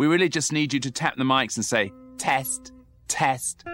We really just need you to tap the mics and say, test, test.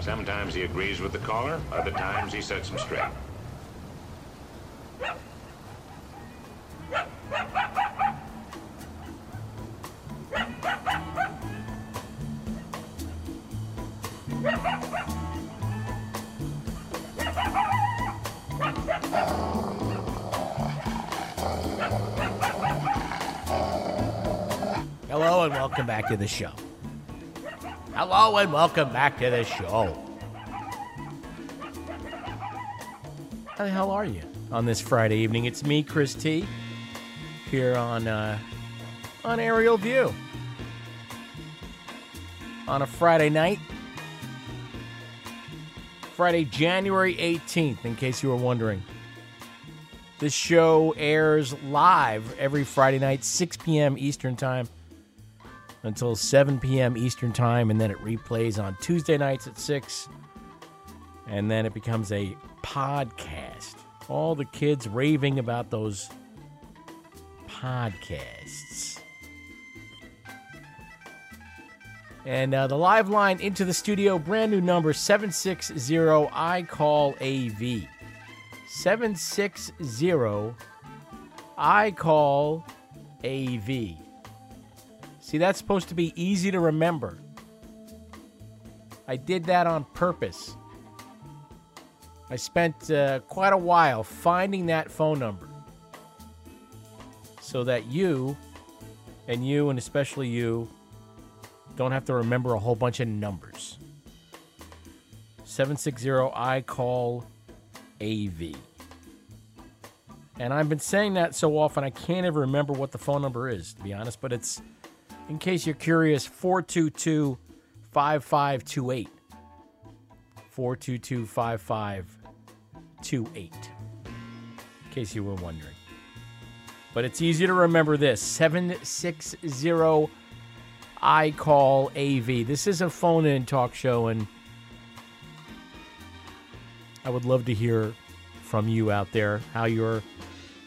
Sometimes he agrees with the caller, other times he sets him straight. Hello and welcome back to the show. Hello and welcome back to the show. How the hell are you on this Friday evening? It's me, Chris T, here on Aerial View on a Friday night, Friday, January 18th. In case you were wondering, this show airs live every Friday night, 6 p.m. Eastern time until 7 p.m. Eastern time, and then it replays on Tuesday nights at 6, and then it becomes a podcast. All the kids raving about those podcasts. And the live line into the studio, brand new number, 760-I-CALL-AV. 760-I-CALL-AV. See, that's supposed to be easy to remember. I did that on purpose. I spent quite a while finding that phone number so that you, and especially you, don't have to remember a whole bunch of numbers. 760-I-CALL-AV. And I've been saying that so often, I can't ever remember what the phone number is, to be honest. But it's, in case you're curious, 422-5528. 422-5528. In case you were wondering. But it's easy to remember this. 760-I-CALL-AV. This is a phone-in talk show, and I would love to hear from you out there how your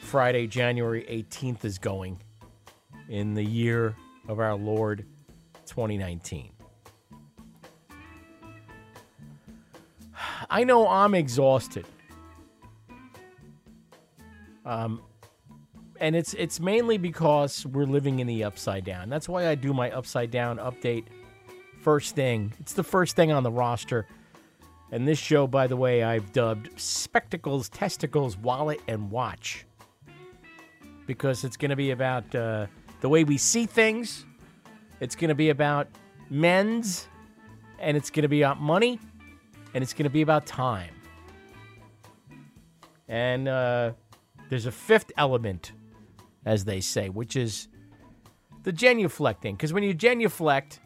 Friday, January 18th is going in the year of our Lord 2019. I know I'm exhausted. And it's mainly because we're living in the upside down. That's why I do my upside down update first thing. It's the first thing on the roster. And this show, by the way, I've dubbed Spectacles, Testicles, Wallet, and Watch. Because it's going to be about the way we see things. It's going to be about men's. And it's going to be about money. And it's going to be about time. And there's a fifth element, as they say, which is the genuflecting. Because when you genuflect,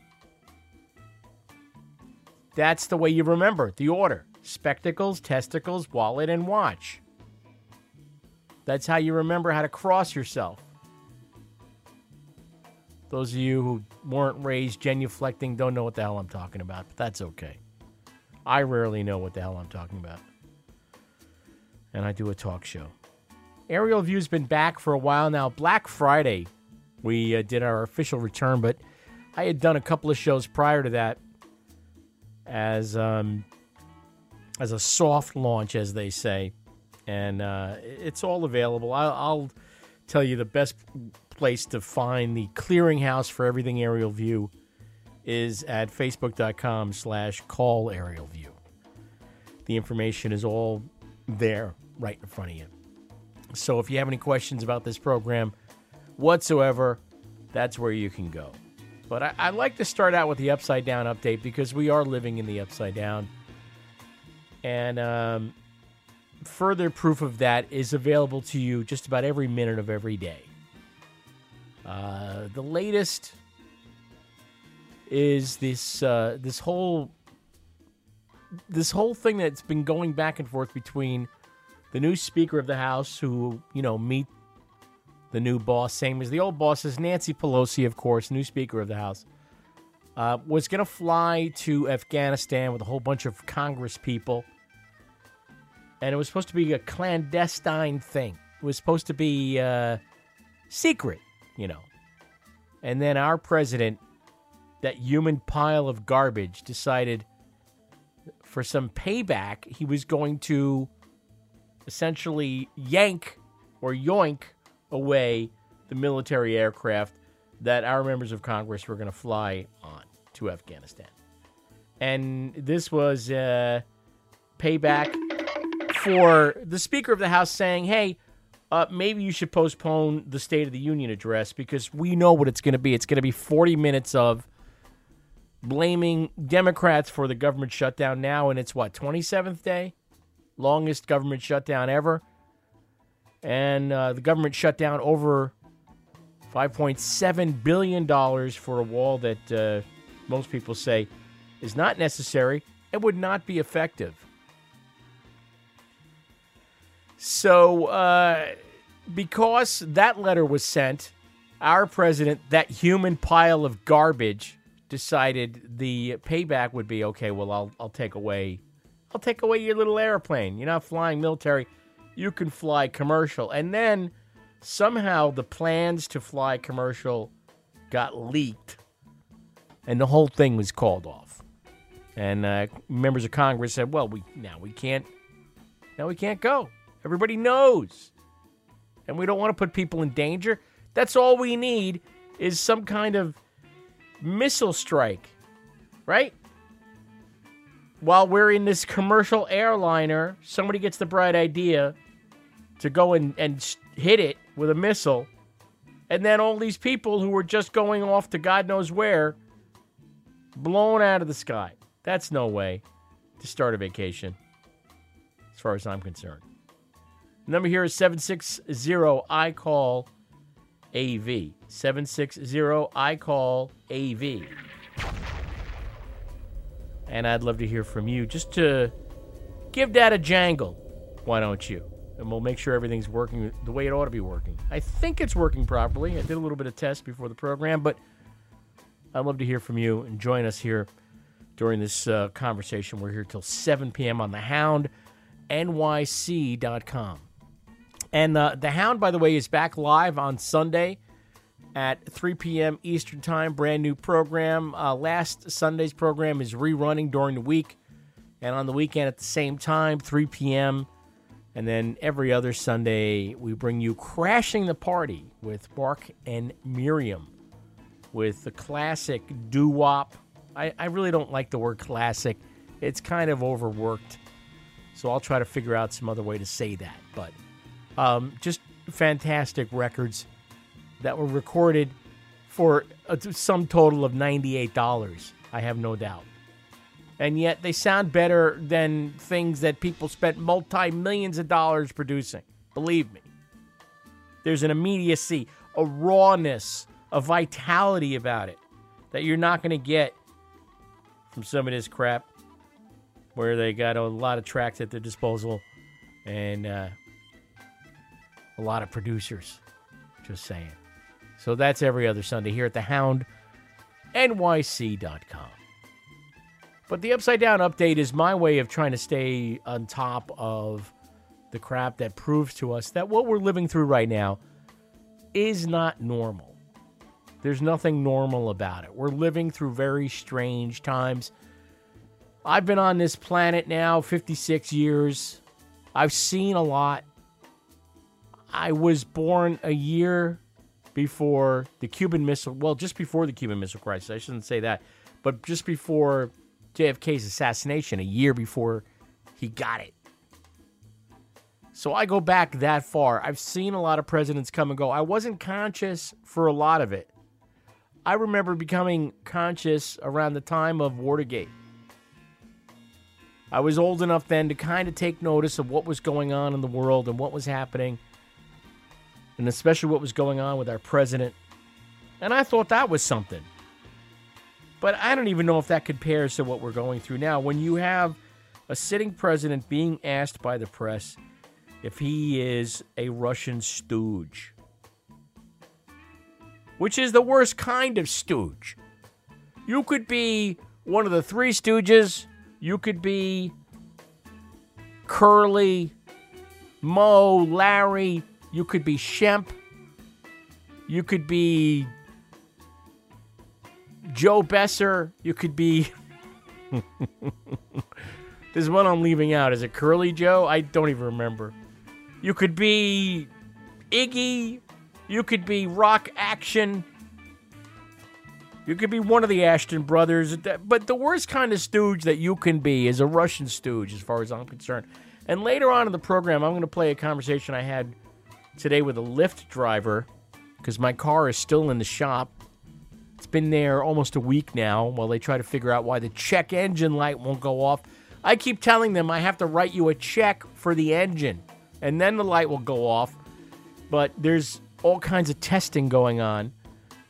that's the way you remember the order. Spectacles, testicles, wallet, and watch. That's how you remember how to cross yourself. Those of you who weren't raised genuflecting don't know what the hell I'm talking about, but that's okay. I rarely know what the hell I'm talking about. And I do a talk show. Aerial View's been back for a while now. Black Friday, we did our official return, but I had done a couple of shows prior to that as a soft launch, as they say. And it's all available. I'll tell you the best place to find the clearinghouse for everything Aerial View is at facebook.com/calllaerialview. The information is all there right in front of you. So if you have any questions about this program whatsoever, that's where you can go. But I like to start out with the upside down update because we are living in the upside down. And further proof of that is available to you just about every minute of every day. The latest is this whole thing that's been going back and forth between the new Speaker of the House, who, you know, meet the new boss, same as the old bosses, Nancy Pelosi, of course, new Speaker of the House, was going to fly to Afghanistan with a whole bunch of Congress people. And it was supposed to be a clandestine thing. It was supposed to be secret, you know. And then our president, that human pile of garbage, decided for some payback he was going to essentially yank or yoink away the military aircraft that our members of Congress were going to fly on to Afghanistan. And this was payback for the Speaker of the House saying, hey, maybe you should postpone the State of the Union address because we know what it's going to be. It's going to be 40 minutes of blaming Democrats for the government shutdown now, and it's, what, 27th day? Longest government shutdown ever. And the government shut down over $5.7 billion for a wall that most people say is not necessary and would not be effective. So because that letter was sent, our president, that human pile of garbage, decided the payback would be, okay, well, I'll take away your little airplane. You're not flying military. You can fly commercial. And then somehow the plans to fly commercial got leaked and the whole thing was called off. And members of Congress said, "Well, we can't go. Everybody knows, and we don't want to put people in danger. That's all we need is some kind of missile strike, right? While we're in this commercial airliner, somebody gets the bright idea to go and hit it with a missile, and then all these people who were just going off to God knows where, blown out of the sky. That's no way to start a vacation, as far as I'm concerned." The number here is 760-I-CALL-AV. 760-I-CALL-AV. And I'd love to hear from you. Just to give that a jangle, why don't you? And we'll make sure everything's working the way it ought to be working. I think it's working properly. I did a little bit of test before the program, but I'd love to hear from you and join us here during this conversation. We're here till 7 p.m. on TheHoundNYC.com. And The Hound, by the way, is back live on Sunday at 3 p.m. Eastern Time. Brand new program. Last Sunday's program is rerunning during the week. And on the weekend at the same time, 3 p.m. And then every other Sunday, we bring you Crashing the Party with Bark and Miriam, with the classic doo-wop. I really don't like the word classic. It's kind of overworked. So I'll try to figure out some other way to say that. But just fantastic records that were recorded for a sum total of $98, I have no doubt. And yet they sound better than things that people spent multi-millions of dollars producing. Believe me. There's an immediacy, a rawness, a vitality about it that you're not going to get from some of this crap where they got a lot of tracks at their disposal and a lot of producers. Just saying. So that's every other Sunday here at TheHoundNYC.com. But the Upside Down Update is my way of trying to stay on top of the crap that proves to us that what we're living through right now is not normal. There's nothing normal about it. We're living through very strange times. I've been on this planet now 56 years. I've seen a lot. I was born a year before the Cuban Missile... Well, just before the Cuban Missile Crisis. I shouldn't say that. But just before JFK's assassination, a year before he got it. So I go back that far. I've seen a lot of presidents come and go. I wasn't conscious for a lot of it. I remember becoming conscious around the time of Watergate. I was old enough then to kind of take notice of what was going on in the world and what was happening, and especially what was going on with our president. And I thought that was something. But I don't even know if that compares to what we're going through now. When you have a sitting president being asked by the press if he is a Russian stooge, which is the worst kind of stooge. You could be one of the three stooges. You could be Curly, Mo, Larry. You could be Shemp. You could be Joe Besser. You could be... There's one I'm leaving out. Is it Curly Joe? I don't even remember. You could be Iggy. You could be Rock Action. You could be one of the Ashton brothers. But the worst kind of stooge that you can be is a Russian stooge, as far as I'm concerned. And later on in the program, I'm going to play a conversation I had today with a Lyft driver, because my car is still in the shop. It's been there almost a week now while they try to figure out why the check engine light won't go off. I keep telling them I have to write you a check for the engine, and then the light will go off. But there's all kinds of testing going on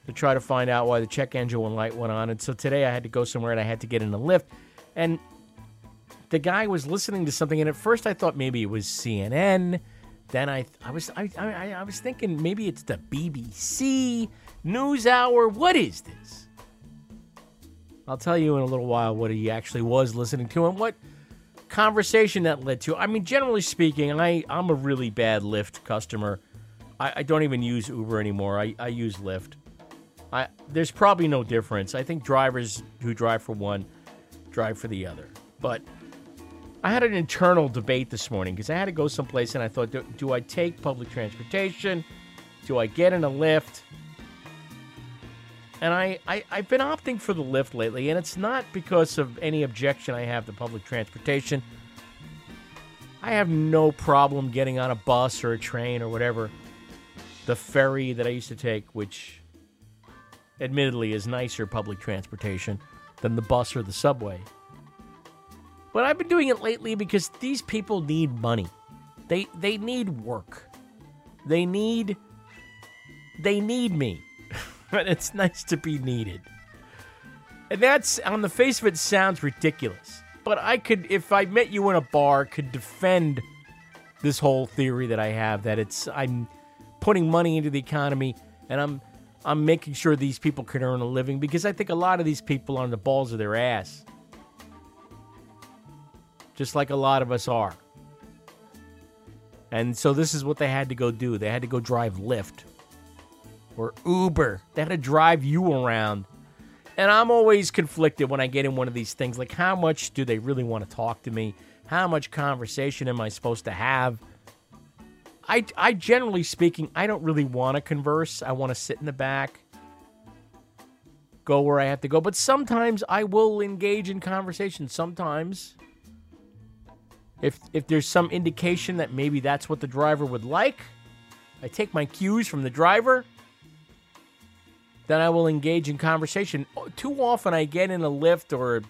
to try to find out why the check engine light went on. And so today I had to go somewhere and I had to get in a Lyft. And the guy was listening to something, and at first I thought maybe it was CNN. Then I was thinking maybe it's the BBC NewsHour. What is this? I'll tell you in a little while what he actually was listening to and what conversation that led to. I mean, generally speaking, I'm a really bad Lyft customer. I don't even use Uber anymore. I use Lyft. There's probably no difference. I think drivers who drive for one drive for the other. But I had an internal debate this morning because I had to go someplace, and I thought, do I take public transportation? Do I get in a Lyft? And I've been opting for the Lyft lately, and it's not because of any objection I have to public transportation. I have no problem getting on a bus or a train or whatever. The ferry that I used to take, which admittedly is nicer public transportation than the bus or the subway. But I've been doing it lately because these people need money. They need work. They need me. And it's nice to be needed. And that's, on the face of it, sounds ridiculous. But I could, if I met you in a bar, could defend this whole theory that I have that I'm putting money into the economy and I'm making sure these people can earn a living, because I think a lot of these people are on the balls of their ass. Just like a lot of us are. And so this is what they had to go do. They had to go drive Lyft or Uber. They had to drive you around. And I'm always conflicted when I get in one of these things. Like, how much do they really want to talk to me? How much conversation am I supposed to have? I generally speaking, I don't really want to converse. I want to sit in the back, go where I have to go. But sometimes I will engage in conversation. Sometimes, if there's some indication that maybe that's what the driver would like, I take my cues from the driver. Then I will engage in conversation. Too often I get in a Lyft or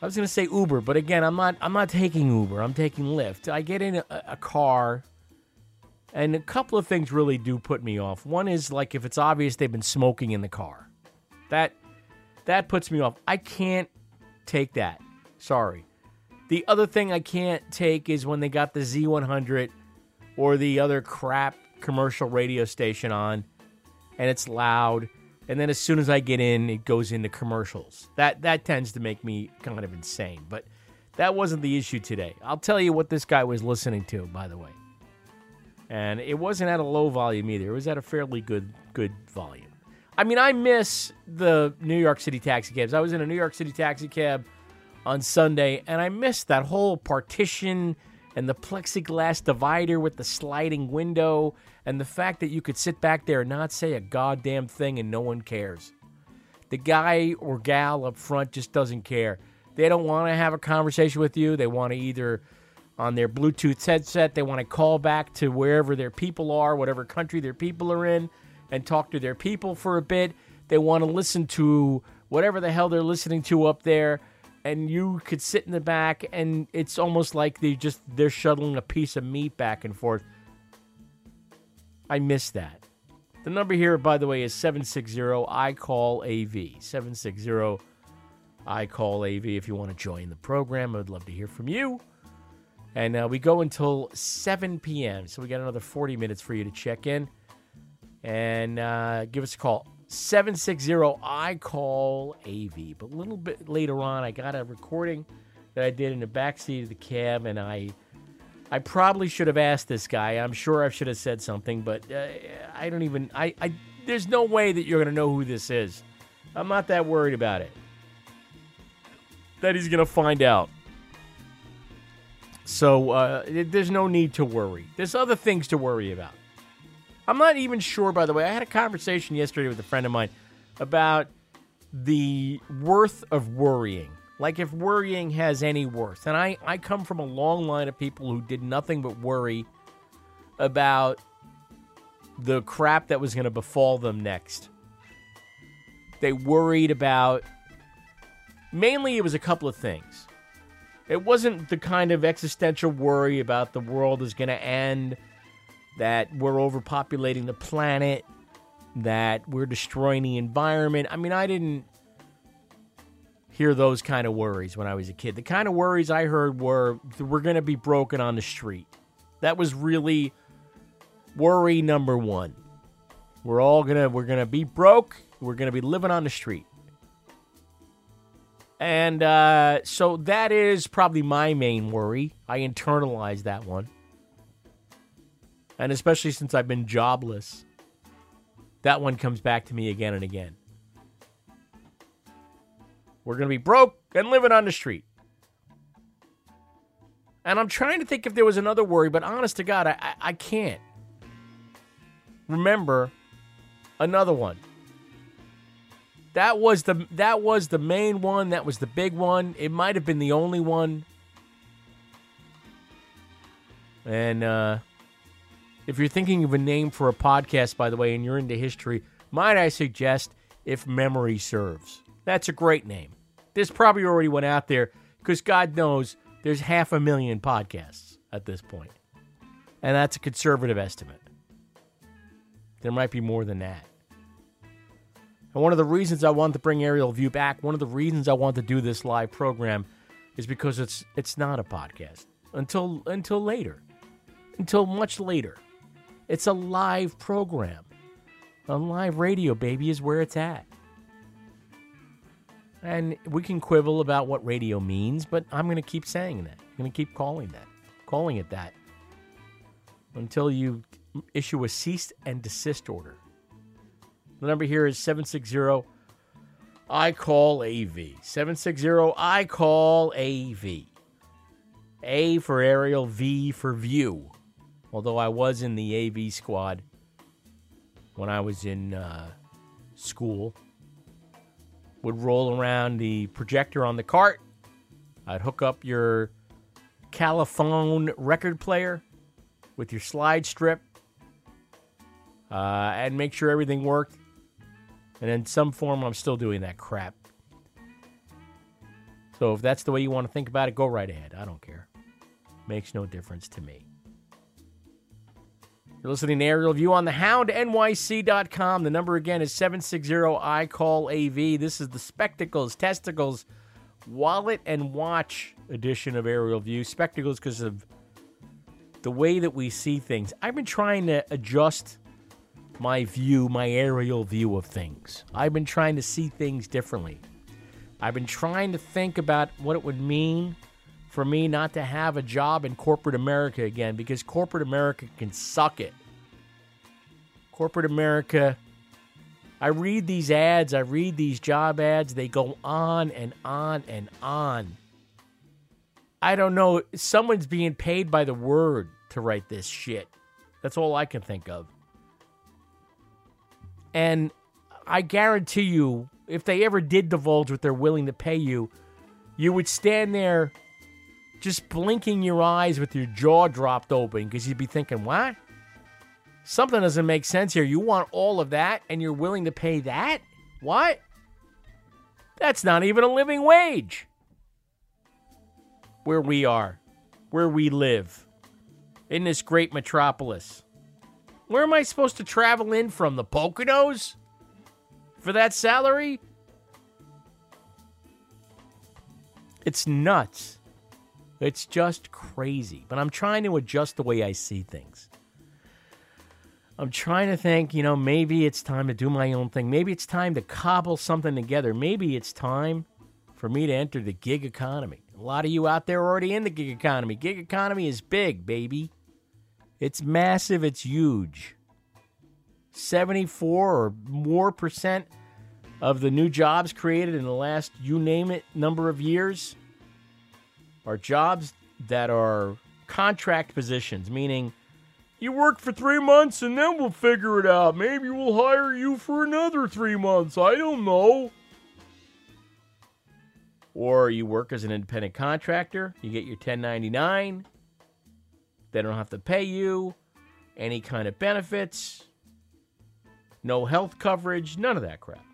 I was going to say Uber, but again, I'm not taking Uber. I'm taking Lyft. I get in a car, and a couple of things really do put me off. One is, like, if it's obvious they've been smoking in the car. That puts me off. I can't take that. Sorry. The other thing I can't take is when they got the Z100 or the other crap commercial radio station on, and it's loud, and then as soon as I get in, it goes into commercials. That tends to make me kind of insane, but that wasn't the issue today. I'll tell you what this guy was listening to, by the way. And it wasn't at a low volume either. It was at a fairly good volume. I mean, I miss the New York City taxi cabs. I was in a New York City taxi cab on Sunday, and I missed that whole partition and the plexiglass divider with the sliding window, and the fact that you could sit back there and not say a goddamn thing and no one cares. The guy or gal up front just doesn't care. They don't want to have a conversation with you. They want to either on their Bluetooth headset, they want to call back to wherever their people are, whatever country their people are in, and talk to their people for a bit. They want to listen to whatever the hell they're listening to up there. And you could sit in the back, and it's almost like they're shuttling a piece of meat back and forth. I miss that. The number here, by the way, is 760-I-CALL-AV. 760-I-CALL-AV if you want to join the program. I'd love to hear from you. And we go until 7 p.m., so we got another 40 minutes for you to check in. And give us a call. 760-I-CALL-AV. But a little bit later on, I got a recording that I did in the backseat of the cab, and I probably should have asked this guy. I'm sure I should have said something, but I don't even... there's no way that you're going to know who this is. I'm not that worried about it. That he's going to find out. So there's no need to worry. There's other things to worry about. I'm not even sure, by the way. I had a conversation yesterday with a friend of mine about the worth of worrying. Like, if worrying has any worth. And I come from a long line of people who did nothing but worry about the crap that was going to befall them next. They worried about... Mainly, it was a couple of things. It wasn't the kind of existential worry about the world is going to end, that we're overpopulating the planet, that we're destroying the environment. I mean, I didn't hear those kind of worries when I was a kid. The kind of worries I heard were, we're going to be broken on the street. That was really worry number one. We're gonna be broke. We're going to be living on the street. And so that is probably my main worry. I internalized that one. And especially since I've been jobless That one comes back to me again and again. We're going to be broke and living on the street. And I'm trying to think if there was another worry, but honest to God, I can't remember another one. That was the main one. That was the big one. It might have been the only one. And if you're thinking of a name for a podcast, by the way, and you're into history, might I suggest If Memory Serves. That's a great name. This probably already went out there because God knows there's 500,000 podcasts at this point. And that's a conservative estimate. There might be more than that. And one of the reasons I want to bring Aerial View back, one of the reasons I want to do this live program is because it's not a podcast until later, until much later. It's a live program. On live radio, baby, is where it's at. And we can quibble about what radio means, but I'm going to keep saying that. I'm going to keep calling it that until you issue a cease and desist order. The number here is 760-I-CALL-AV. 760-I-CALL-AV. A for Aerial, V for View. Although I was in the AV squad when I was in school. Would roll around the projector on the cart. I'd hook up your Caliphone record player with your slide strip and make sure everything worked. And in some form, I'm still doing that crap. So if that's the way you want to think about it, go right ahead. I don't care. Makes no difference to me. You're listening to Aerial View on TheHoundNYC.com. The number again is 760-I-CALL-AV. This is the Spectacles, Testicles, Wallet, and Watch edition of Aerial View. Spectacles because of the way that we see things. I've been trying to adjust my view, my aerial view of things. I've been trying to see things differently. I've been trying to think about what it would mean for me not to have a job in corporate America again, because corporate America can suck it. Corporate America, I read these ads, I read these job ads, they go on and on and on. I don't know, someone's being paid by the word to write this shit. That's all I can think of. And I guarantee you, if they ever did divulge what they're willing to pay you, you would stand there just blinking your eyes with your jaw dropped open because you'd be thinking, what? Something doesn't make sense here. You want all of that and you're willing to pay that? What? That's not even a living wage. Where we are, where we live, in this great metropolis. Where am I supposed to travel in from? The Poconos? For that salary? It's nuts. It's just crazy. But I'm trying to adjust the way I see things. I'm trying to think, you know, maybe it's time to do my own thing. Maybe it's time to cobble something together. Maybe it's time for me to enter the gig economy. A lot of you out there are already in the gig economy. Gig economy is big, baby. It's massive. It's huge. 74 or more % of the new jobs created in the last, you name it, number of years are jobs that are contract positions, meaning you work for 3 months and then we'll figure it out. Maybe we'll hire you for another 3 months. I don't know. Or you work as an independent contractor. You get your 1099. They don't have to pay you any kind of benefits. No health coverage. None of that crap.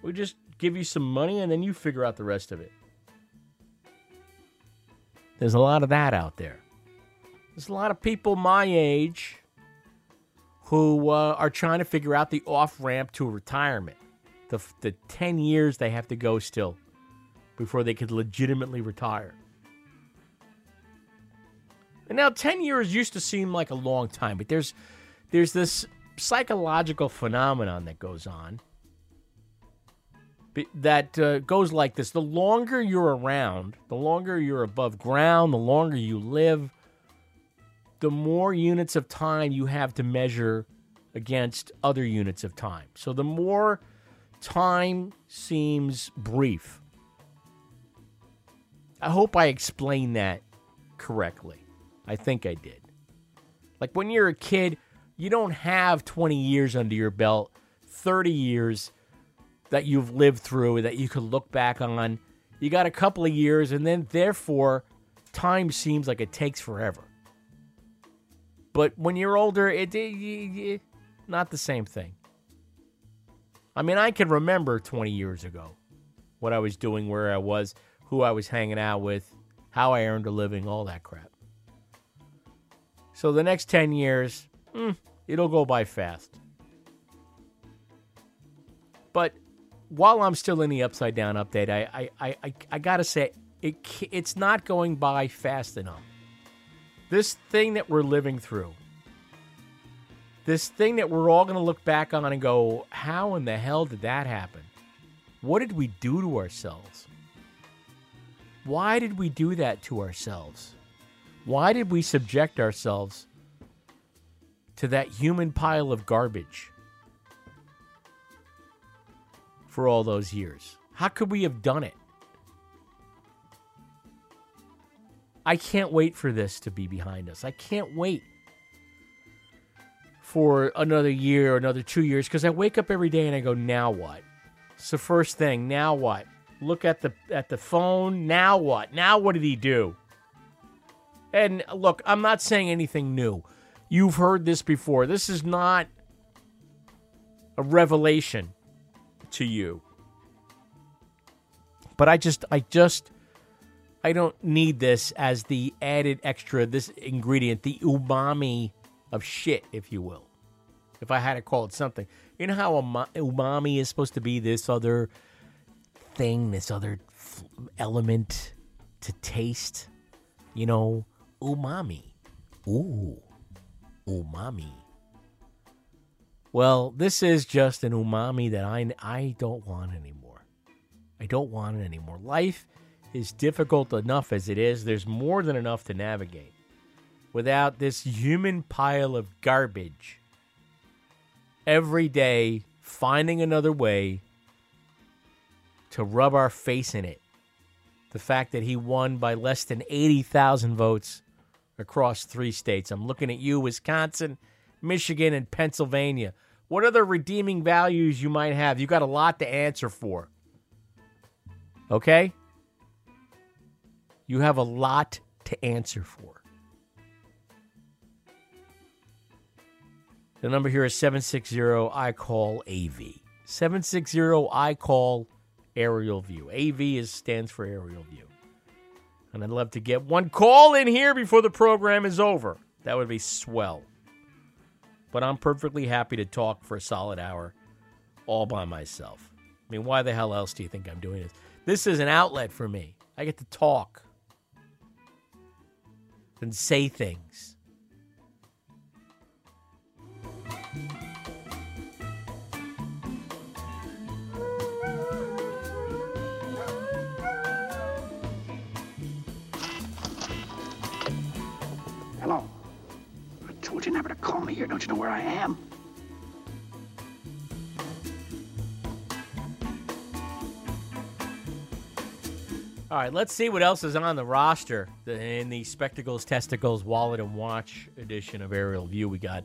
We just give you some money and then you figure out the rest of it. There's a lot of that out there. There's a lot of people my age who are trying to figure out the off-ramp to retirement. The 10 years they have to go still before they could legitimately retire. And now 10 years used to seem like a long time, but there's this psychological phenomenon that goes on that goes like this. The longer you're around, the longer you're above ground, the longer you live, the more units of time you have to measure against other units of time. So the more time seems brief. I hope I explained that correctly. I think I did. Like when you're a kid, you don't have 20 years under your belt, 30 years that you've lived through that you could look back on. You got a couple of years, and then therefore, time seems like it takes forever. But when you're older, it's not the same thing. I mean, I can remember 20 years ago what I was doing, where I was, who I was hanging out with, how I earned a living, all that crap. So the next 10 years, it'll go by fast. But while I'm still in the Upside Down update, I gotta say, it's not going by fast enough. This thing that we're living through, this thing that we're all going to look back on and go, how in the hell did that happen? What did we do to ourselves? Why did we do that to ourselves? Why did we subject ourselves to that human pile of garbage for all those years? How could we have done it? I can't wait for this to be behind us. I can't wait for another year or another 2 years, because I wake up every day and I go, now what? So first thing, now what? Look at the phone, now what? Now what did he do? And look, I'm not saying anything new. You've heard this before. This is not a revelation to you. But I don't need this as the added extra, this ingredient, the umami of shit, if you will. If I had to call it something. You know how umami is supposed to be this other thing, this other element to taste? You know, umami. Ooh, umami. Well, this is just an umami that I don't want anymore. I don't want it anymore. Life is difficult enough as it is. There's more than enough to navigate without this human pile of garbage every day finding another way to rub our face in it. The fact that he won by less than 80,000 votes across three states. I'm looking at you, Wisconsin, Michigan, and Pennsylvania. What other redeeming values you might have? You got a lot to answer for. Okay? You have a lot to answer for. The number here is 760-I-CALL-AV. 760-I-CALL-ARIAL-VIEW. AV stands for Aerial View. And I'd love to get one call in here before the program is over. That would be swell. But I'm perfectly happy to talk for a solid hour all by myself. I mean, why the hell else do you think I'm doing this? This is an outlet for me. I get to talk and say things. Hello. I told you never to call me here. Don't you know where I am? All right, let's see what else is on the roster in the Spectacles, Testicles, Wallet, and Watch edition of Aerial View. We got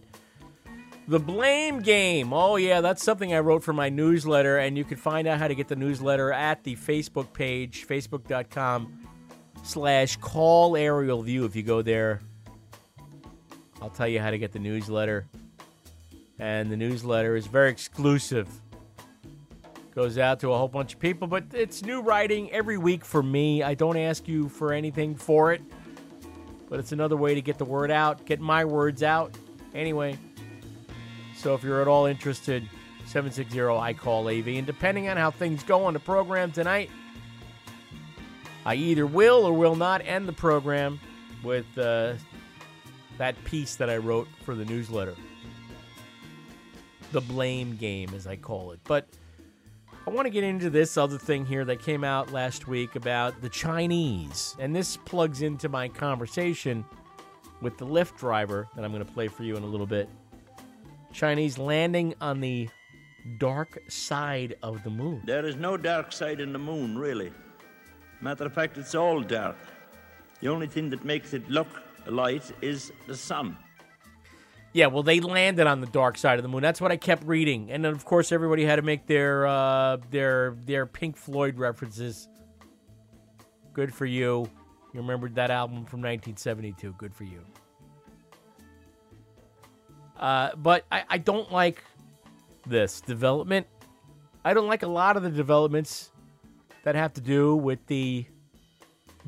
the blame game. Oh, yeah, that's something I wrote for my newsletter, and you can find out how to get the newsletter at the Facebook page, facebook.com/callaerialview. If you go there, I'll tell you how to get the newsletter. And the newsletter is very exclusive. Goes out to a whole bunch of people, but it's new writing every week for me. I don't ask you for anything for it, but it's another way to get the word out, get my words out. Anyway, so if you're at all interested, 760-I-CALL-AV. And depending on how things go on the program tonight, I either will or will not end the program with that piece that I wrote for the newsletter. The blame game, as I call it. But I want to get into this other thing here that came out last week about the Chinese. And this plugs into my conversation with the Lyft driver that I'm going to play for you in a little bit. Chinese landing on the dark side of the moon. There is no dark side in the moon, really. Matter of fact, it's all dark. The only thing that makes it look light is the sun. Yeah, well, they landed on the dark side of the moon. That's what I kept reading. And then, of course, everybody had to make their Pink Floyd references. Good for you. You remembered that album from 1972. Good for you. But I don't like this development. I don't like a lot of the developments that have to do with the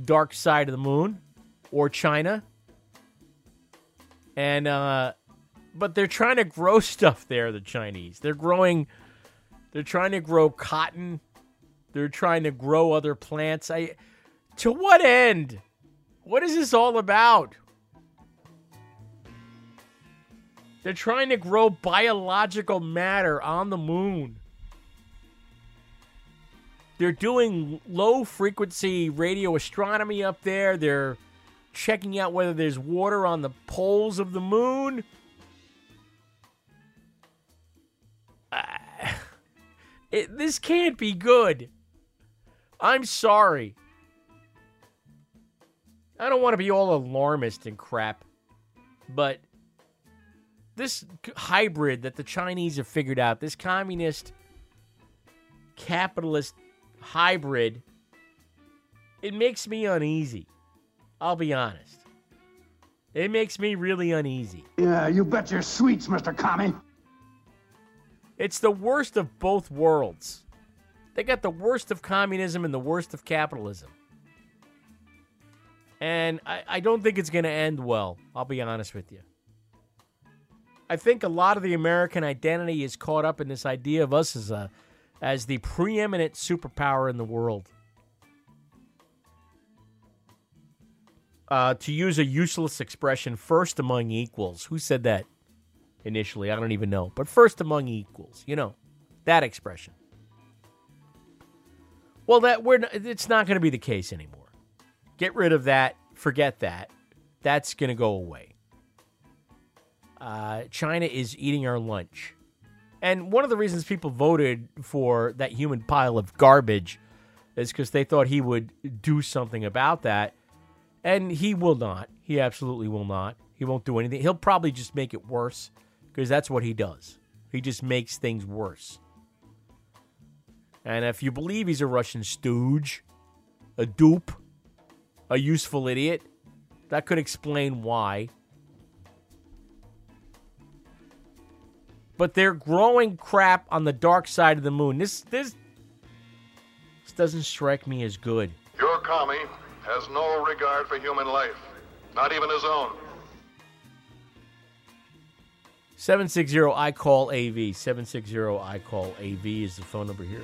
dark side of the moon or China. And but they're trying to grow stuff there, the Chinese. They're trying to grow cotton. They're trying to grow other plants. To what end? What is this all about? They're trying to grow biological matter on the moon. They're doing low-frequency radio astronomy up there. They're checking out whether there's water on the poles of the moon. This can't be good. I'm sorry. I don't want to be all alarmist and crap, but this hybrid that the Chinese have figured out, this communist capitalist hybrid, it makes me uneasy. I'll be honest. It makes me really uneasy. Yeah, you bet your sweets, Mr. Commie. It's the worst of both worlds. They got the worst of communism and the worst of capitalism. And I don't think it's going to end well. I'll be honest with you. I think a lot of the American identity is caught up in this idea of us as the preeminent superpower in the world. To use a useless expression, first among equals. Who said that initially? I don't even know. But first among equals, you know, that expression. Well, it's not going to be the case anymore. Get rid of that. Forget that. That's going to go away. China is eating our lunch. And one of the reasons people voted for that human pile of garbage is because they thought he would do something about that. And he will not. He absolutely will not. He won't do anything. He'll probably just make it worse because that's what he does. He just makes things worse. And if you believe he's a Russian stooge, a dupe, a useful idiot, that could explain why. But they're growing crap on the dark side of the moon. This doesn't strike me as good. Your commie has no regard for human life, not even his own. 760-I-CALL-AV. 760-I-CALL-AV is the phone number here.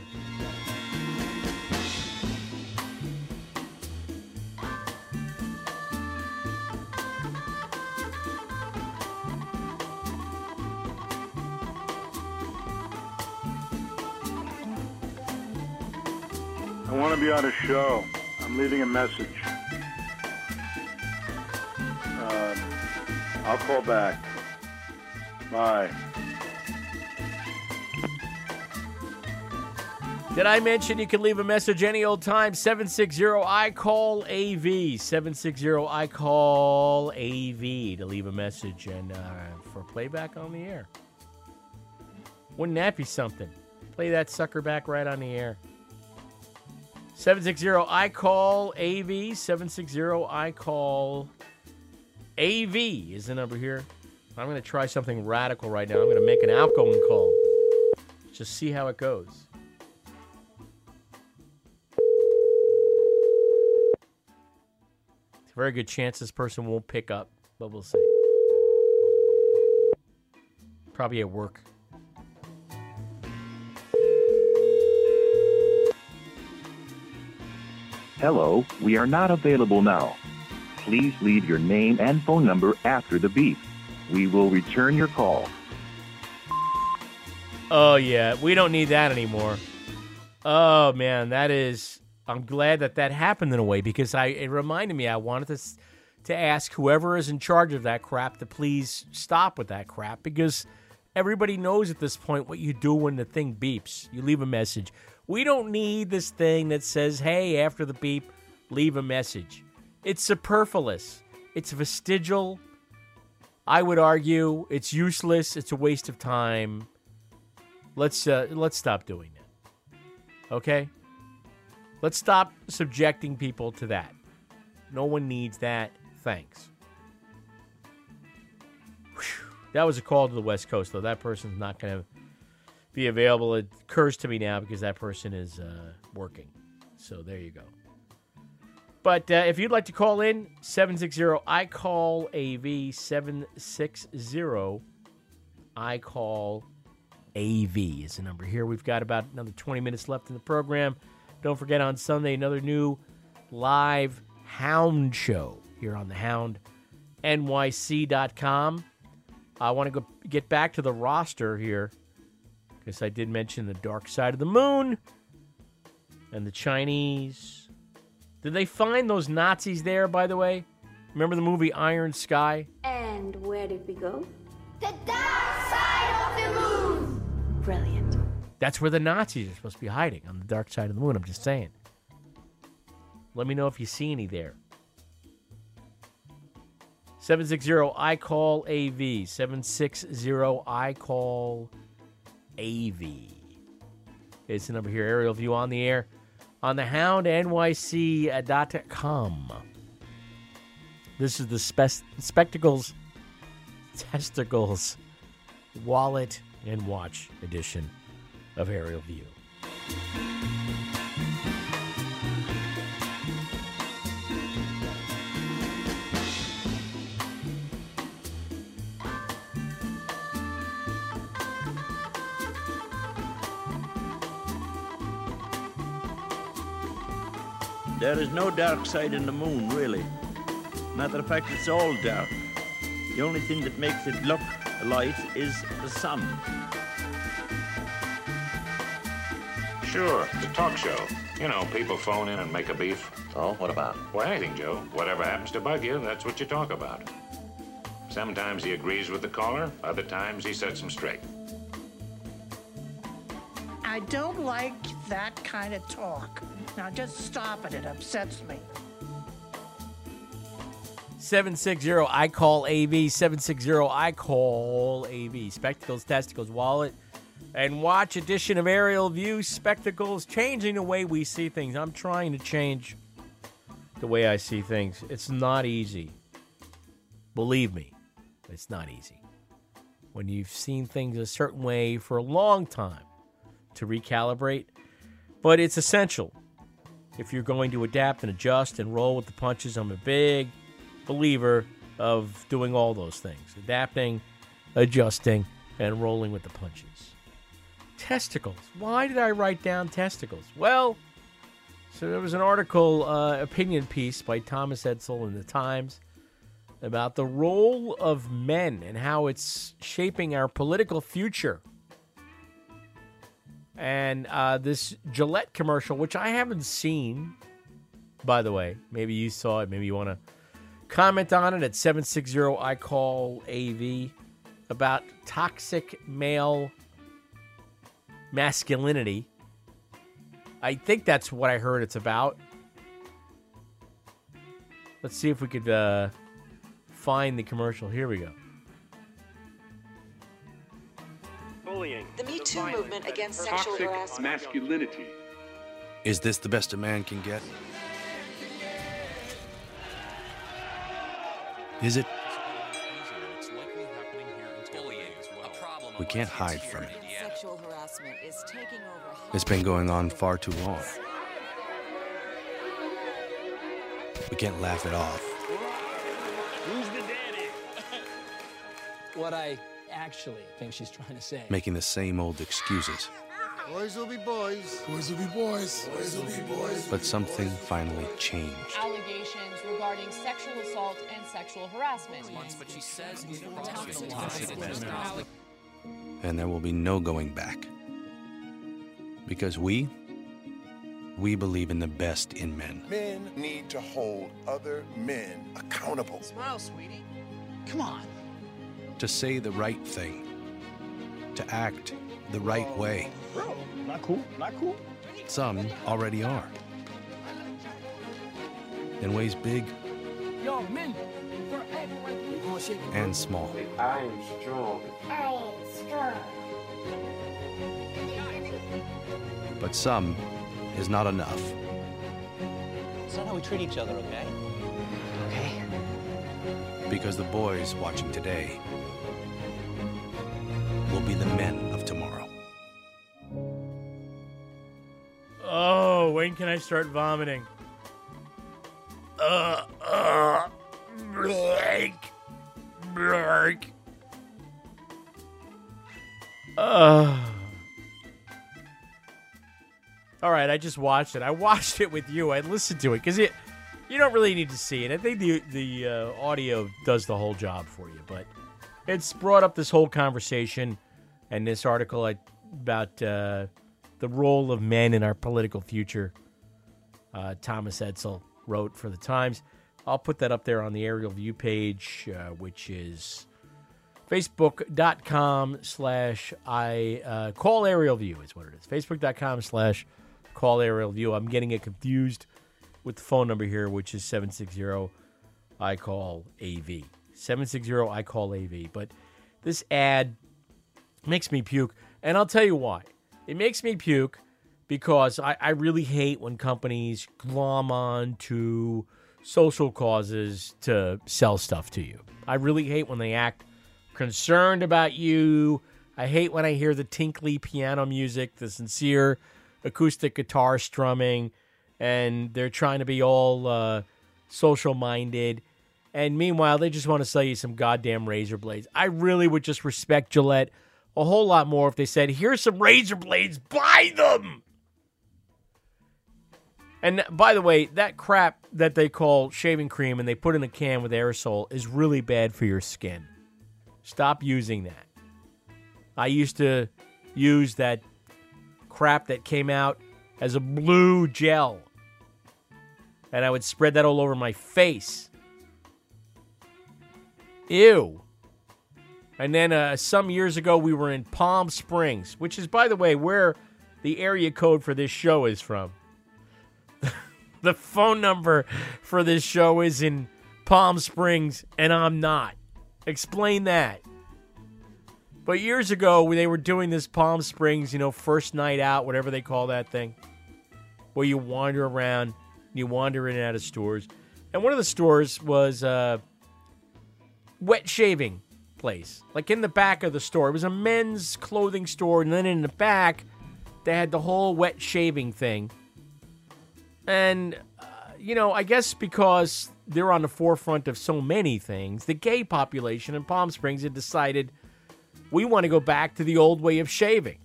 I want to be on a show. I'm leaving a message. I'll call back. Bye. Did I mention you can leave a message any old time? 760-I-CALL-AV. 760-I-CALL-AV to leave a message and for playback on the air. Wouldn't that be something? Play that sucker back right on the air. 760-I-CALL-AV, 760-I-CALL-AV is the number here. I'm going to try something radical right now. I'm going to make an outgoing call. Just see how it goes. It's a very good chance this person won't pick up, but we'll see. Probably at work. Hello, we are not available now. Please leave your name and phone number after the beep. We will return your call. Oh, yeah, we don't need that anymore. Oh, man, I'm glad that happened in a way because it reminded me I wanted to ask whoever is in charge of that crap to please stop with that crap because Everybody knows at this point what you do when the thing beeps. You leave a message. We don't need this thing that says, hey, after the beep, leave a message. It's superfluous. It's vestigial. I would argue it's useless. It's a waste of time. Let's stop doing that. Okay? Let's stop subjecting people to that. No one needs that. Thanks. Whew. That was a call to the West Coast, though. That person's not going to be available. It occurs to me now because that person is working. So there you go. But if you'd like to call in, 760-I-CALL-AV, 760-I-CALL-AV is the number here. We've got about another 20 minutes left in the program. Don't forget on Sunday, another new live Hound show here on TheHoundNYC.com. I want to go get back to the roster here because I did mention the dark side of the moon and the Chinese. Did they find those Nazis there, by the way? Remember the movie Iron Sky? And where did we go? The dark side of the moon! Brilliant. That's where the Nazis are supposed to be hiding, on the dark side of the moon. I'm just saying. Let me know if you see any there. 760-I-CALL-AV. 760-I-CALL-AV. It's the number here. Aerial View on the air. On TheHoundNYC.com. This is the Spectacles, Testicles, Wallet, and Watch edition of Aerial View. There is no dark side in the moon, really. Matter of fact, it's all dark. The only thing that makes it look light is the sun. Sure, the talk show. You know, people phone in and make a beef. Oh, what about? Well, anything, Joe. Whatever happens to bug you, that's what you talk about. Sometimes he agrees with the caller. Other times he sets him straight. I don't like that kind of talk. Now just stop it. It upsets me. 760-I-CALL-AV. 760-I-CALL-AV. Spectacles, Testicles, Wallet, and Watch edition of Aerial View. Spectacles, changing the way we see things. I'm trying to change the way I see things. It's not easy. Believe me, it's not easy. When you've seen things a certain way for a long time, to recalibrate, but it's essential if you're going to adapt and adjust and roll with the punches. I'm a big believer of doing all those things: adapting, adjusting, and rolling with the punches. Testicles. Why did I write down testicles? Well, so there was an article, opinion piece by Thomas Edsel in the Times about the role of men and how it's shaping our political future. And this Gillette commercial, which I haven't seen, by the way. Maybe you saw it. Maybe you want to comment on it at 760-I-CALL-AV about toxic male masculinity. I think that's what I heard it's about. Let's see if we could find the commercial. Here we go. The Me Too movement against sexual harassment. Masculinity. Is this the best a man can get? Is it? We can't hide from it. Sexual harassment is taking over. It's been going on far too long. We can't laugh it off. Who's the daddy? What I actually think she's trying to say. Making the same old excuses. Boys will be boys. Boys will be boys. Boys will be boys. But something finally changed. Allegations regarding sexual assault and sexual harassment. But she says and there will be no going back. Because we believe in the best in men. Men need to hold other men accountable. Smile, sweetie. Come on. To say the right thing, to act the right way. Bro, not cool, not cool. Some already are, in ways big and small. I am strong. I am strong. But some is not enough. It's not how we treat each other, okay? Okay. Because the boys watching today will be the men of tomorrow. Oh, when can I start vomiting? All right, I just watched it. I watched it with you. I listened to it because you don't really need to see it. I think the audio does the whole job for you, but it's brought up this whole conversation and this article about the role of men in our political future. Thomas Edsel wrote for The Times. I'll put that up there on the Aerial View page, which is facebook.com/call Aerial View is what it is. Facebook.com/call Aerial View. I'm getting it confused with the phone number here, which is 760-I-CALL-AV. 760-I-CALL-AV. But this ad makes me puke, and I'll tell you why. It makes me puke because I really hate when companies glom on to social causes to sell stuff to you. I really hate when they act concerned about you. I hate when I hear the tinkly piano music, the sincere acoustic guitar strumming, and they're trying to be all social-minded. And meanwhile, they just want to sell you some goddamn razor blades. I really would just respect Gillette a whole lot more if they said, here's some razor blades, buy them! And by the way, that crap that they call shaving cream and they put in a can with aerosol is really bad for your skin. Stop using that. I used to use that crap that came out as a blue gel, and I would spread that all over my face. Ew. And then some years ago, we were in Palm Springs, which is, by the way, where the area code for this show is from. The phone number for this show is in Palm Springs, and I'm not. Explain that. But years ago, they were doing this Palm Springs, you know, first night out, whatever they call that thing, where you wander around, you wander in and out of stores. And one of the stores was a wet shaving place, like in the back of the store. It was a men's clothing store, and then in the back, they had the whole wet shaving thing. And, you know, I guess because they're on the forefront of so many things, the gay population in Palm Springs had decided, we want to go back to the old way of shaving.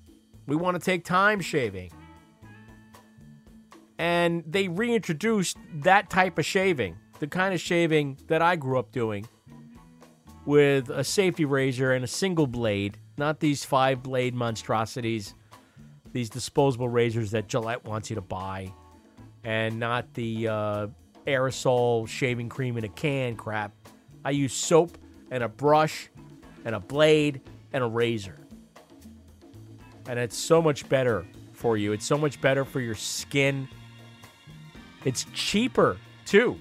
We want to take time shaving. And they reintroduced that type of shaving, the kind of shaving that I grew up doing, with a safety razor and a single blade, not these five-blade monstrosities, these disposable razors that Gillette wants you to buy. And not the aerosol shaving cream in a can crap. I use soap and a brush and a blade and a razor. And it's so much better for you. It's so much better for your skin. It's cheaper, too.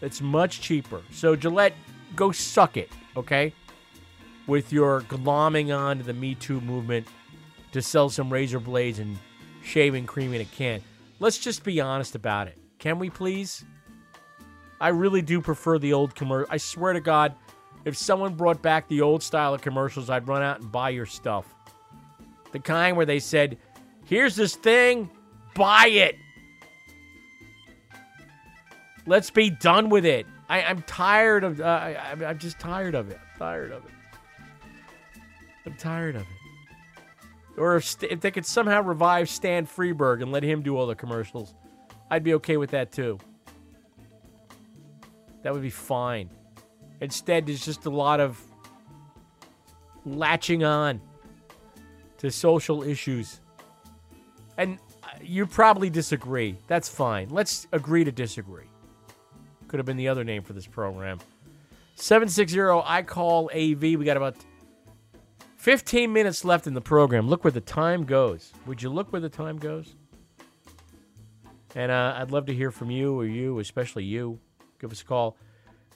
It's much cheaper. So, Gillette, go suck it, okay? With your glomming on to the Me Too movement to sell some razor blades and shaving cream in a can. Let's just be honest about it. Can we please? I really do prefer the old commercial. I swear to God, if someone brought back the old style of commercials, I'd run out and buy your stuff. The kind where they said, here's this thing, buy it. Let's be done with it. I'm tired of I'm just tired of it. I'm tired of it. I'm tired of it. Or if they could somehow revive Stan Freeberg and let him do all the commercials, I'd be okay with that, too. That would be fine. Instead, there's just a lot of latching on to social issues. And you probably disagree. That's fine. Let's agree to disagree. Could have been the other name for this program. 760-I-CALL-AV. We got about 15 minutes left in the program. Look where the time goes. Would you look where the time goes? And I'd love to hear from you, especially you. Give us a call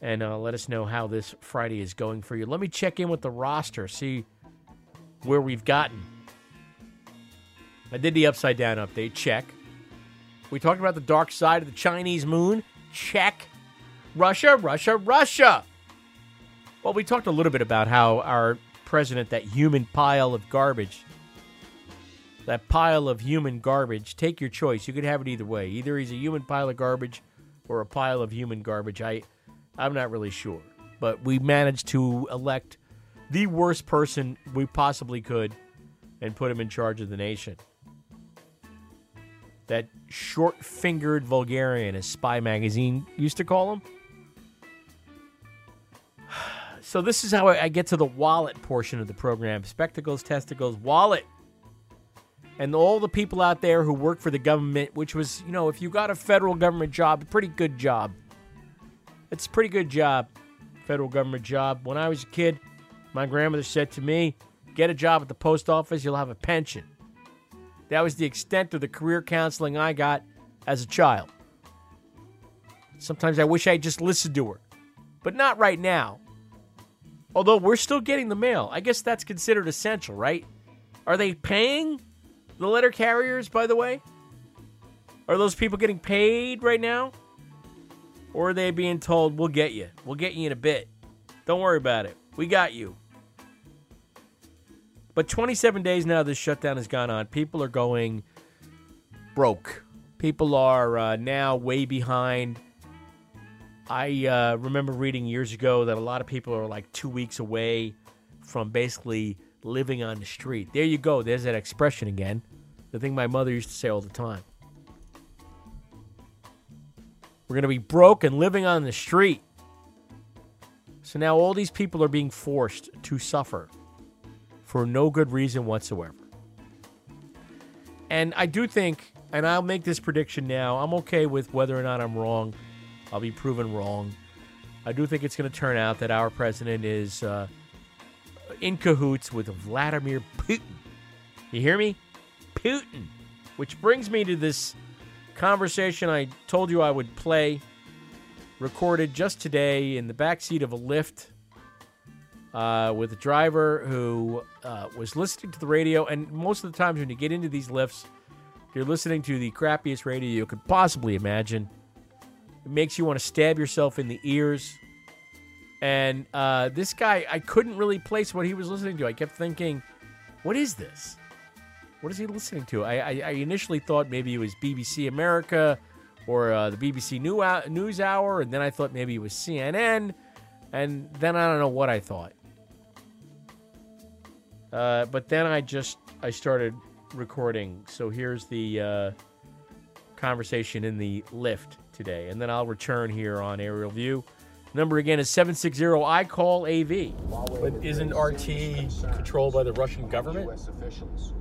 and let us know how this Friday is going for you. Let me check in with the roster, see where we've gotten. I did the upside down update. Check. We talked about the dark side of the Chinese moon. Check. Russia. Well, we talked a little bit about how our president, that human pile of garbage, take your choice. You could have it either way. Either he's a human pile of garbage or a pile of human garbage. I'm not really sure. But we managed to elect the worst person we possibly could and put him in charge of the nation. That short-fingered vulgarian, as Spy magazine used to call him. So this is how I get to the wallet portion of the program. Spectacles, testicles, wallet. And all the people out there who work for the government, which was, you know, if you got a federal government job, a pretty good job. It's a pretty good job, federal government job. When I was a kid, my grandmother said to me, get a job at the post office, you'll have a pension. That was the extent of the career counseling I got as a child. Sometimes I wish I just listened to her, but not right now. Although we're still getting the mail. I guess that's considered essential, right? Are they paying the letter carriers, by the way? Are those people getting paid right now? Or are they being told, we'll get you. We'll get you in a bit. Don't worry about it. We got you. But 27 days now this shutdown has gone on. People are going broke. People are now way behind. I remember reading years ago that a lot of people are like 2 weeks away from basically living on the street. There you go. There's that expression again. The thing my mother used to say all the time. We're going to be broke and living on the street. So now all these people are being forced to suffer for no good reason whatsoever. And I do think, and I'll make this prediction now, I'm okay with whether or not I'm wrong. I'll be proven wrong. I do think it's going to turn out that our president is in cahoots with Vladimir Putin. You hear me? Putin. Which brings me to this conversation I told you I would play, recorded just today in the backseat of a Lyft with a driver who was listening to the radio. And most of the times when you get into these Lyfts, you're listening to the crappiest radio you could possibly imagine. It makes you want to stab yourself in the ears. And this guy, I couldn't really place what he was listening to. I kept thinking, what is this? What is he listening to? I initially thought maybe it was BBC America or the BBC NewsHour. And then I thought maybe it was CNN. And then I don't know what I thought. But then I started recording. So here's the conversation in the Lyft today, and then I'll return here on Aerial View. Number again is 760-I-CALL-AV. But isn't RT controlled by the Russian government? U.S. officials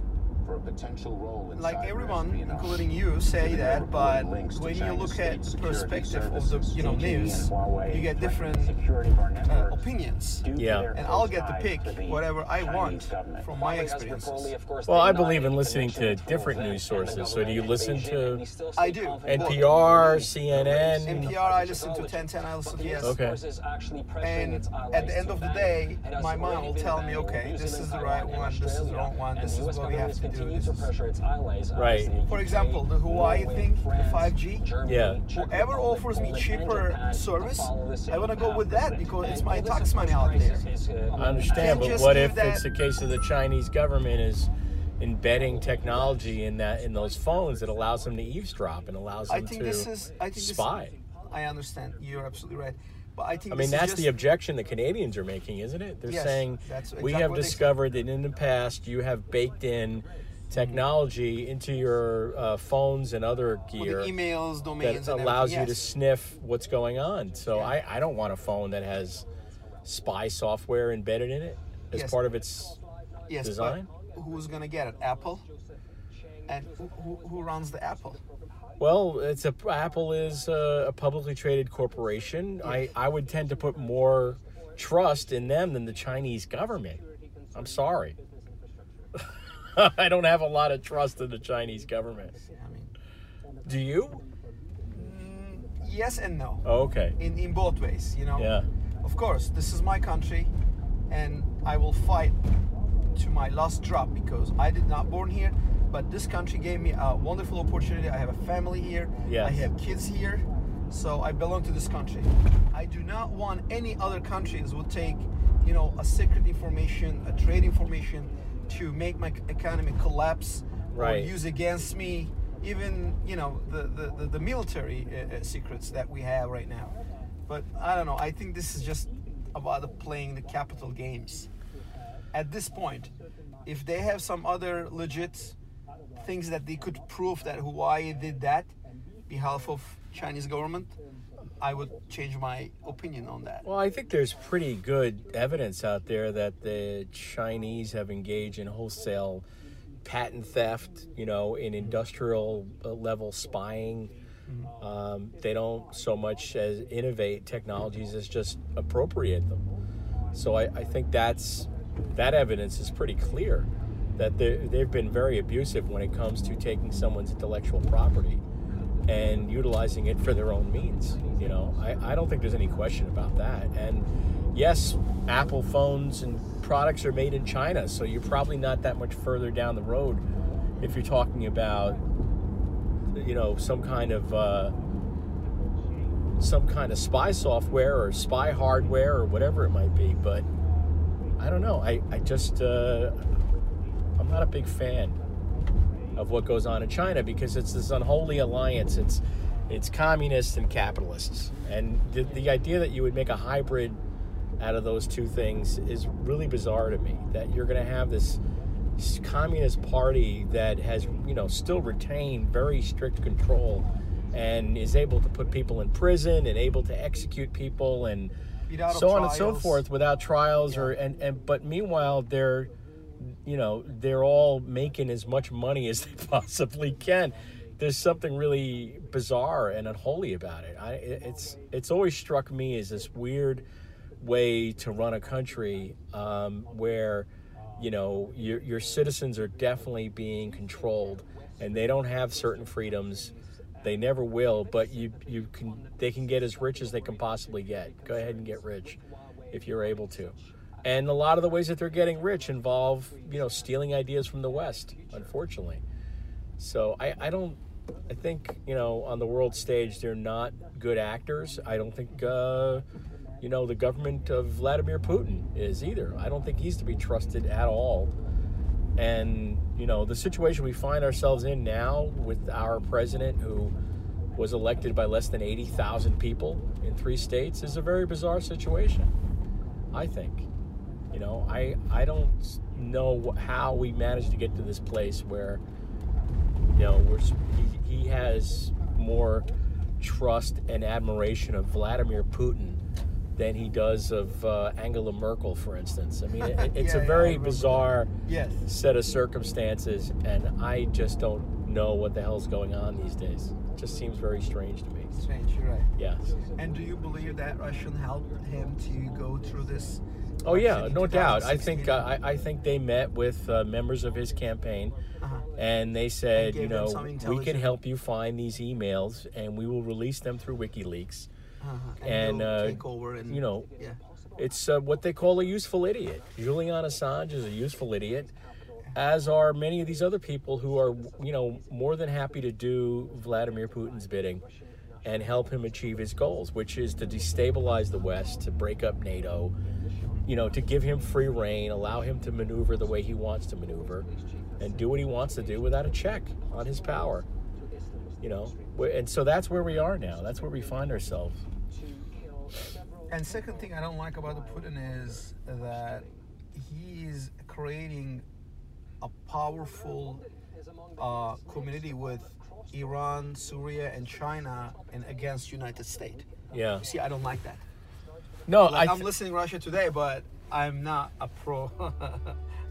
for a potential role in, like, everyone, including you, say that, but when you look at the perspective of the news, you get different opinions. Yeah, and I'll get to pick whatever I want from my experiences. Well, I believe in listening to different news sources. So do you listen to? I do. NPR, CNN. NPR, I listen to 1010. I listen to yes. Okay. And at the end of the day, my mom will tell me, okay, this is the right one, this is the wrong one, this is what we have to do. Right. For example, the Huawei thing, the 5G. Yeah. Whoever offers me cheaper service, I want to go with that because it's my tax money out there. I understand, but what if it's the case of the Chinese government is embedding technology in those phones that allows them to eavesdrop and allows them to spy? I understand. You're absolutely right. I mean, that's the objection the Canadians are making, isn't it? They're saying, we have discovered that in the past you have baked in technology into your phones and other gear. Well, emails, domains, that allows you to sniff what's going on. So I don't want a phone that has spy software embedded in it as part of its design. Who's going to get it? Apple? And who runs the Apple? Well, Apple is a publicly traded corporation. I would tend to put more trust in them than the Chinese government. I'm sorry. I don't have a lot of trust in the Chinese government. I mean, do you? Yes and no. Oh, okay. In both ways, you know. Yeah. Of course, this is my country, and I will fight to my last drop because I did not born here, but this country gave me a wonderful opportunity. I have a family here. Yes. I have kids here, so I belong to this country. I do not want any other countries will take, you know, a secret information, a trade information, to make my economy collapse, right, or use against me. Even, you know, the military secrets that we have right now. But I don't know. I think this is just about playing the capital games. At this point, if they have some other legit things that they could prove that Huawei did that on behalf of Chinese government, I would change my opinion on that. Well, I think there's pretty good evidence out there that the Chinese have engaged in wholesale patent theft, you know, in industrial level spying. Mm-hmm. They don't so much as innovate technologies as just appropriate them. So I think that evidence is pretty clear that they've been very abusive when it comes to taking someone's intellectual property and utilizing it for their own means. You know, I don't think there's any question about that. And yes, Apple phones and products are made in China, so you're probably not that much further down the road if you're talking about, you know, some kind of spy software or spy hardware or whatever it might be. But I don't know. I just I'm not a big fan of what goes on in China because it's this unholy alliance. It's communists and capitalists, and the idea that you would make a hybrid out of those two things is really bizarre to me. That you're going to have this communist party that has, you know, still retained very strict control and is able to put people in prison and able to execute people and so on and so forth without trials. Yeah. But meanwhile they're, you know, they're all making as much money as they possibly can. There's something really bizarre and unholy about it. It's always struck me as this weird way to run a country where, you know, your citizens are definitely being controlled and they don't have certain freedoms. They never will, but they can get as rich as they can possibly get. Go ahead and get rich if you're able to. And a lot of the ways that they're getting rich involve, you know, stealing ideas from the West, unfortunately. So I think, you know, on the world stage, they're not good actors. I don't think, you know, the government of Vladimir Putin is either. I don't think he's to be trusted at all. And, you know, the situation we find ourselves in now with our president, who was elected by less than 80,000 people in 3 states, is a very bizarre situation, I think. You know, I don't know how we managed to get to this place where, you know, he has more trust and admiration of Vladimir Putin than he does of Angela Merkel, for instance. I mean, it's a very bizarre set of circumstances, and I just don't know what the hell's going on these days. It just seems very strange to me. Strange, you're right. Yes. And do you believe that Russian helped him to go through this? Oh yeah, no doubt. I think they met with members of his campaign, and they said, you know, we can help you find these emails, and we will release them through WikiLeaks. And you know, yeah. It's what they call a useful idiot. Julian Assange is a useful idiot, as are many of these other people who are, you know, more than happy to do Vladimir Putin's bidding and help him achieve his goals, which is to destabilize the West, to break up NATO, you know, to give him free rein, allow him to maneuver the way he wants to maneuver and do what he wants to do without a check on his power, you know. And so that's where we are now. That's where we find ourselves. And second thing I don't like about Putin is that he is creating a powerful community with Iran, Syria, and China, and against United States. Yeah. You see, I don't like that. No, like, I'm listening to Russia today, but I'm not a pro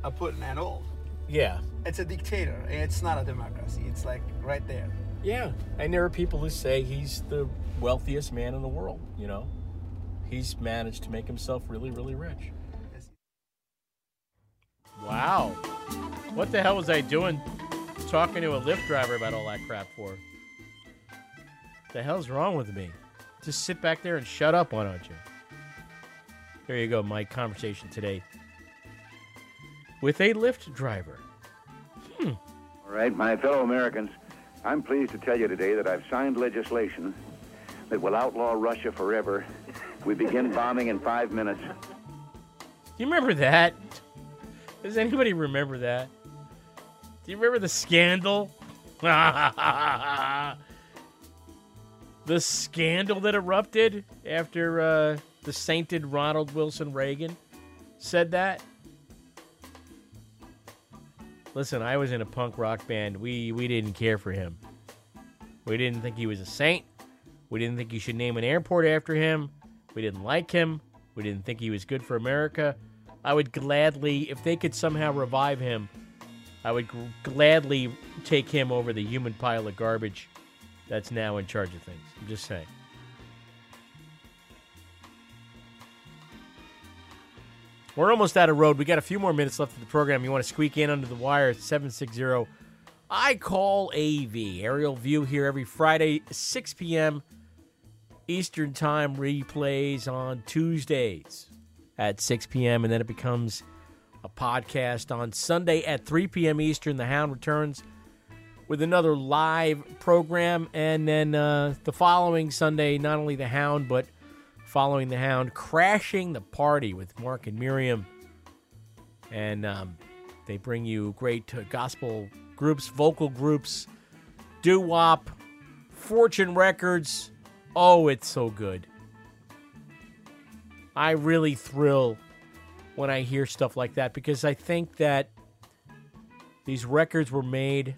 a Putin at all. Yeah. It's a dictator. It's not a democracy. It's like right there. Yeah. And there are people who say he's the wealthiest man in the world, you know. He's managed to make himself really, really rich. Wow. What the hell was I doing talking to a Lyft driver about all that crap for? What the hell's wrong with me? Just sit back there and shut up, why don't you? There you go, my conversation today with a Lyft driver. All right, my fellow Americans, I'm pleased to tell you today that I've signed legislation that will outlaw Russia forever. We begin bombing in 5 minutes. Do you remember that? Does anybody remember that? Do you remember the scandal? The scandal that erupted after the sainted Ronald Wilson Reagan said that? Listen, I was in a punk rock band. We didn't care for him. We didn't think he was a saint. We didn't think you should name an airport after him. We didn't like him. We didn't think he was good for America. I would gladly, if they could somehow revive him, I would gladly take him over the human pile of garbage that's now in charge of things. I'm just saying. We're almost out of road. We got a few more minutes left of the program. You want to squeak in under the wire at 760. I call AV. Aerial View here every Friday, 6 p.m. Eastern Time, replays on Tuesdays at 6 p.m. And then it becomes a podcast on Sunday at 3 p.m. Eastern. The Hound returns with another live program. And then the following Sunday, not only The Hound, but following The Hound, Crashing the Party with Bark and Miriam. And they bring you great gospel groups, vocal groups, doo-wop, Fortune Records. Oh, it's so good. I really thrill when I hear stuff like that because I think that these records were made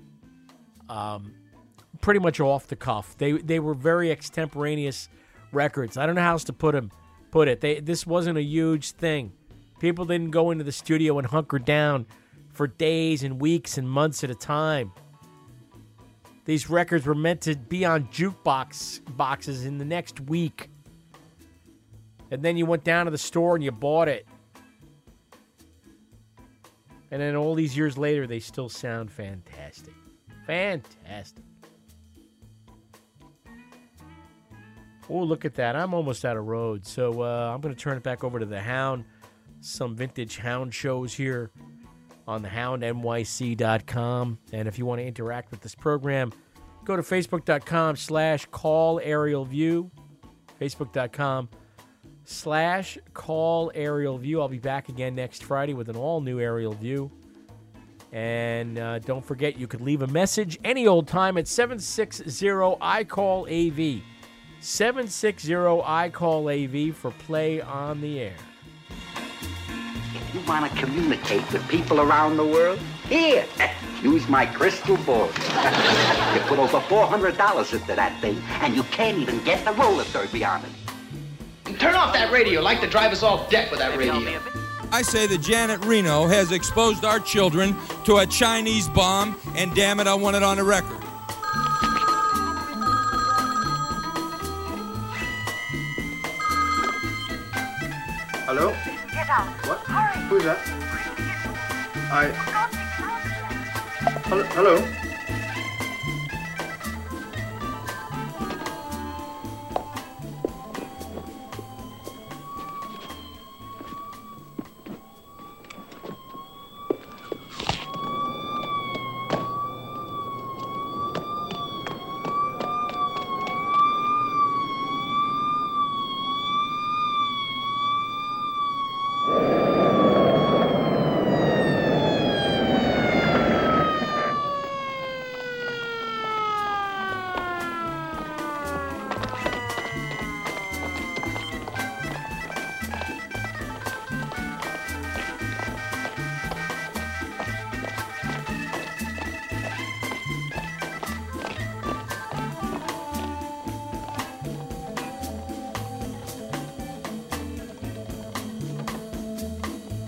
pretty much off the cuff. They were very extemporaneous records. I don't know how else to put it. This wasn't a huge thing. People didn't go into the studio and hunker down for days and weeks and months at a time. These records were meant to be on jukeboxes in the next week. And then you went down to the store and you bought it. And then all these years later, they still sound fantastic. Fantastic. Oh, look at that. I'm almost out of road. So I'm going to turn it back over to The Hound. Some vintage Hound shows here on TheHoundNYC.com. And if you want to interact with this program, go to Facebook.com/CallAerialView. Facebook.com/CallAerialView. I'll be back again next Friday with an all-new Aerial View. And don't forget, you could leave a message any old time at 760-I-CALL-AV. 760-I-CALL-AV for Play on the Air. If you want to communicate with people around the world, here, use my crystal ball. You put over $400 into that thing, and you can't even get the roller derby on it. Turn off that radio like to drive us off debt with that radio. I say that Janet Reno has exposed our children to a Chinese bomb, and damn it, I want it on the record. Hello? Get out. What? Hurry. Who's that? I... Hello? Hello?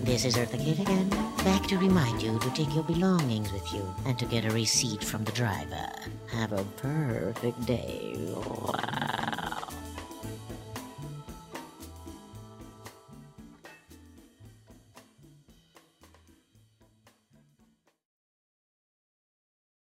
This is Eartha Kitt again, back to remind you to take your belongings with you and to get a receipt from the driver. Have a perfect day.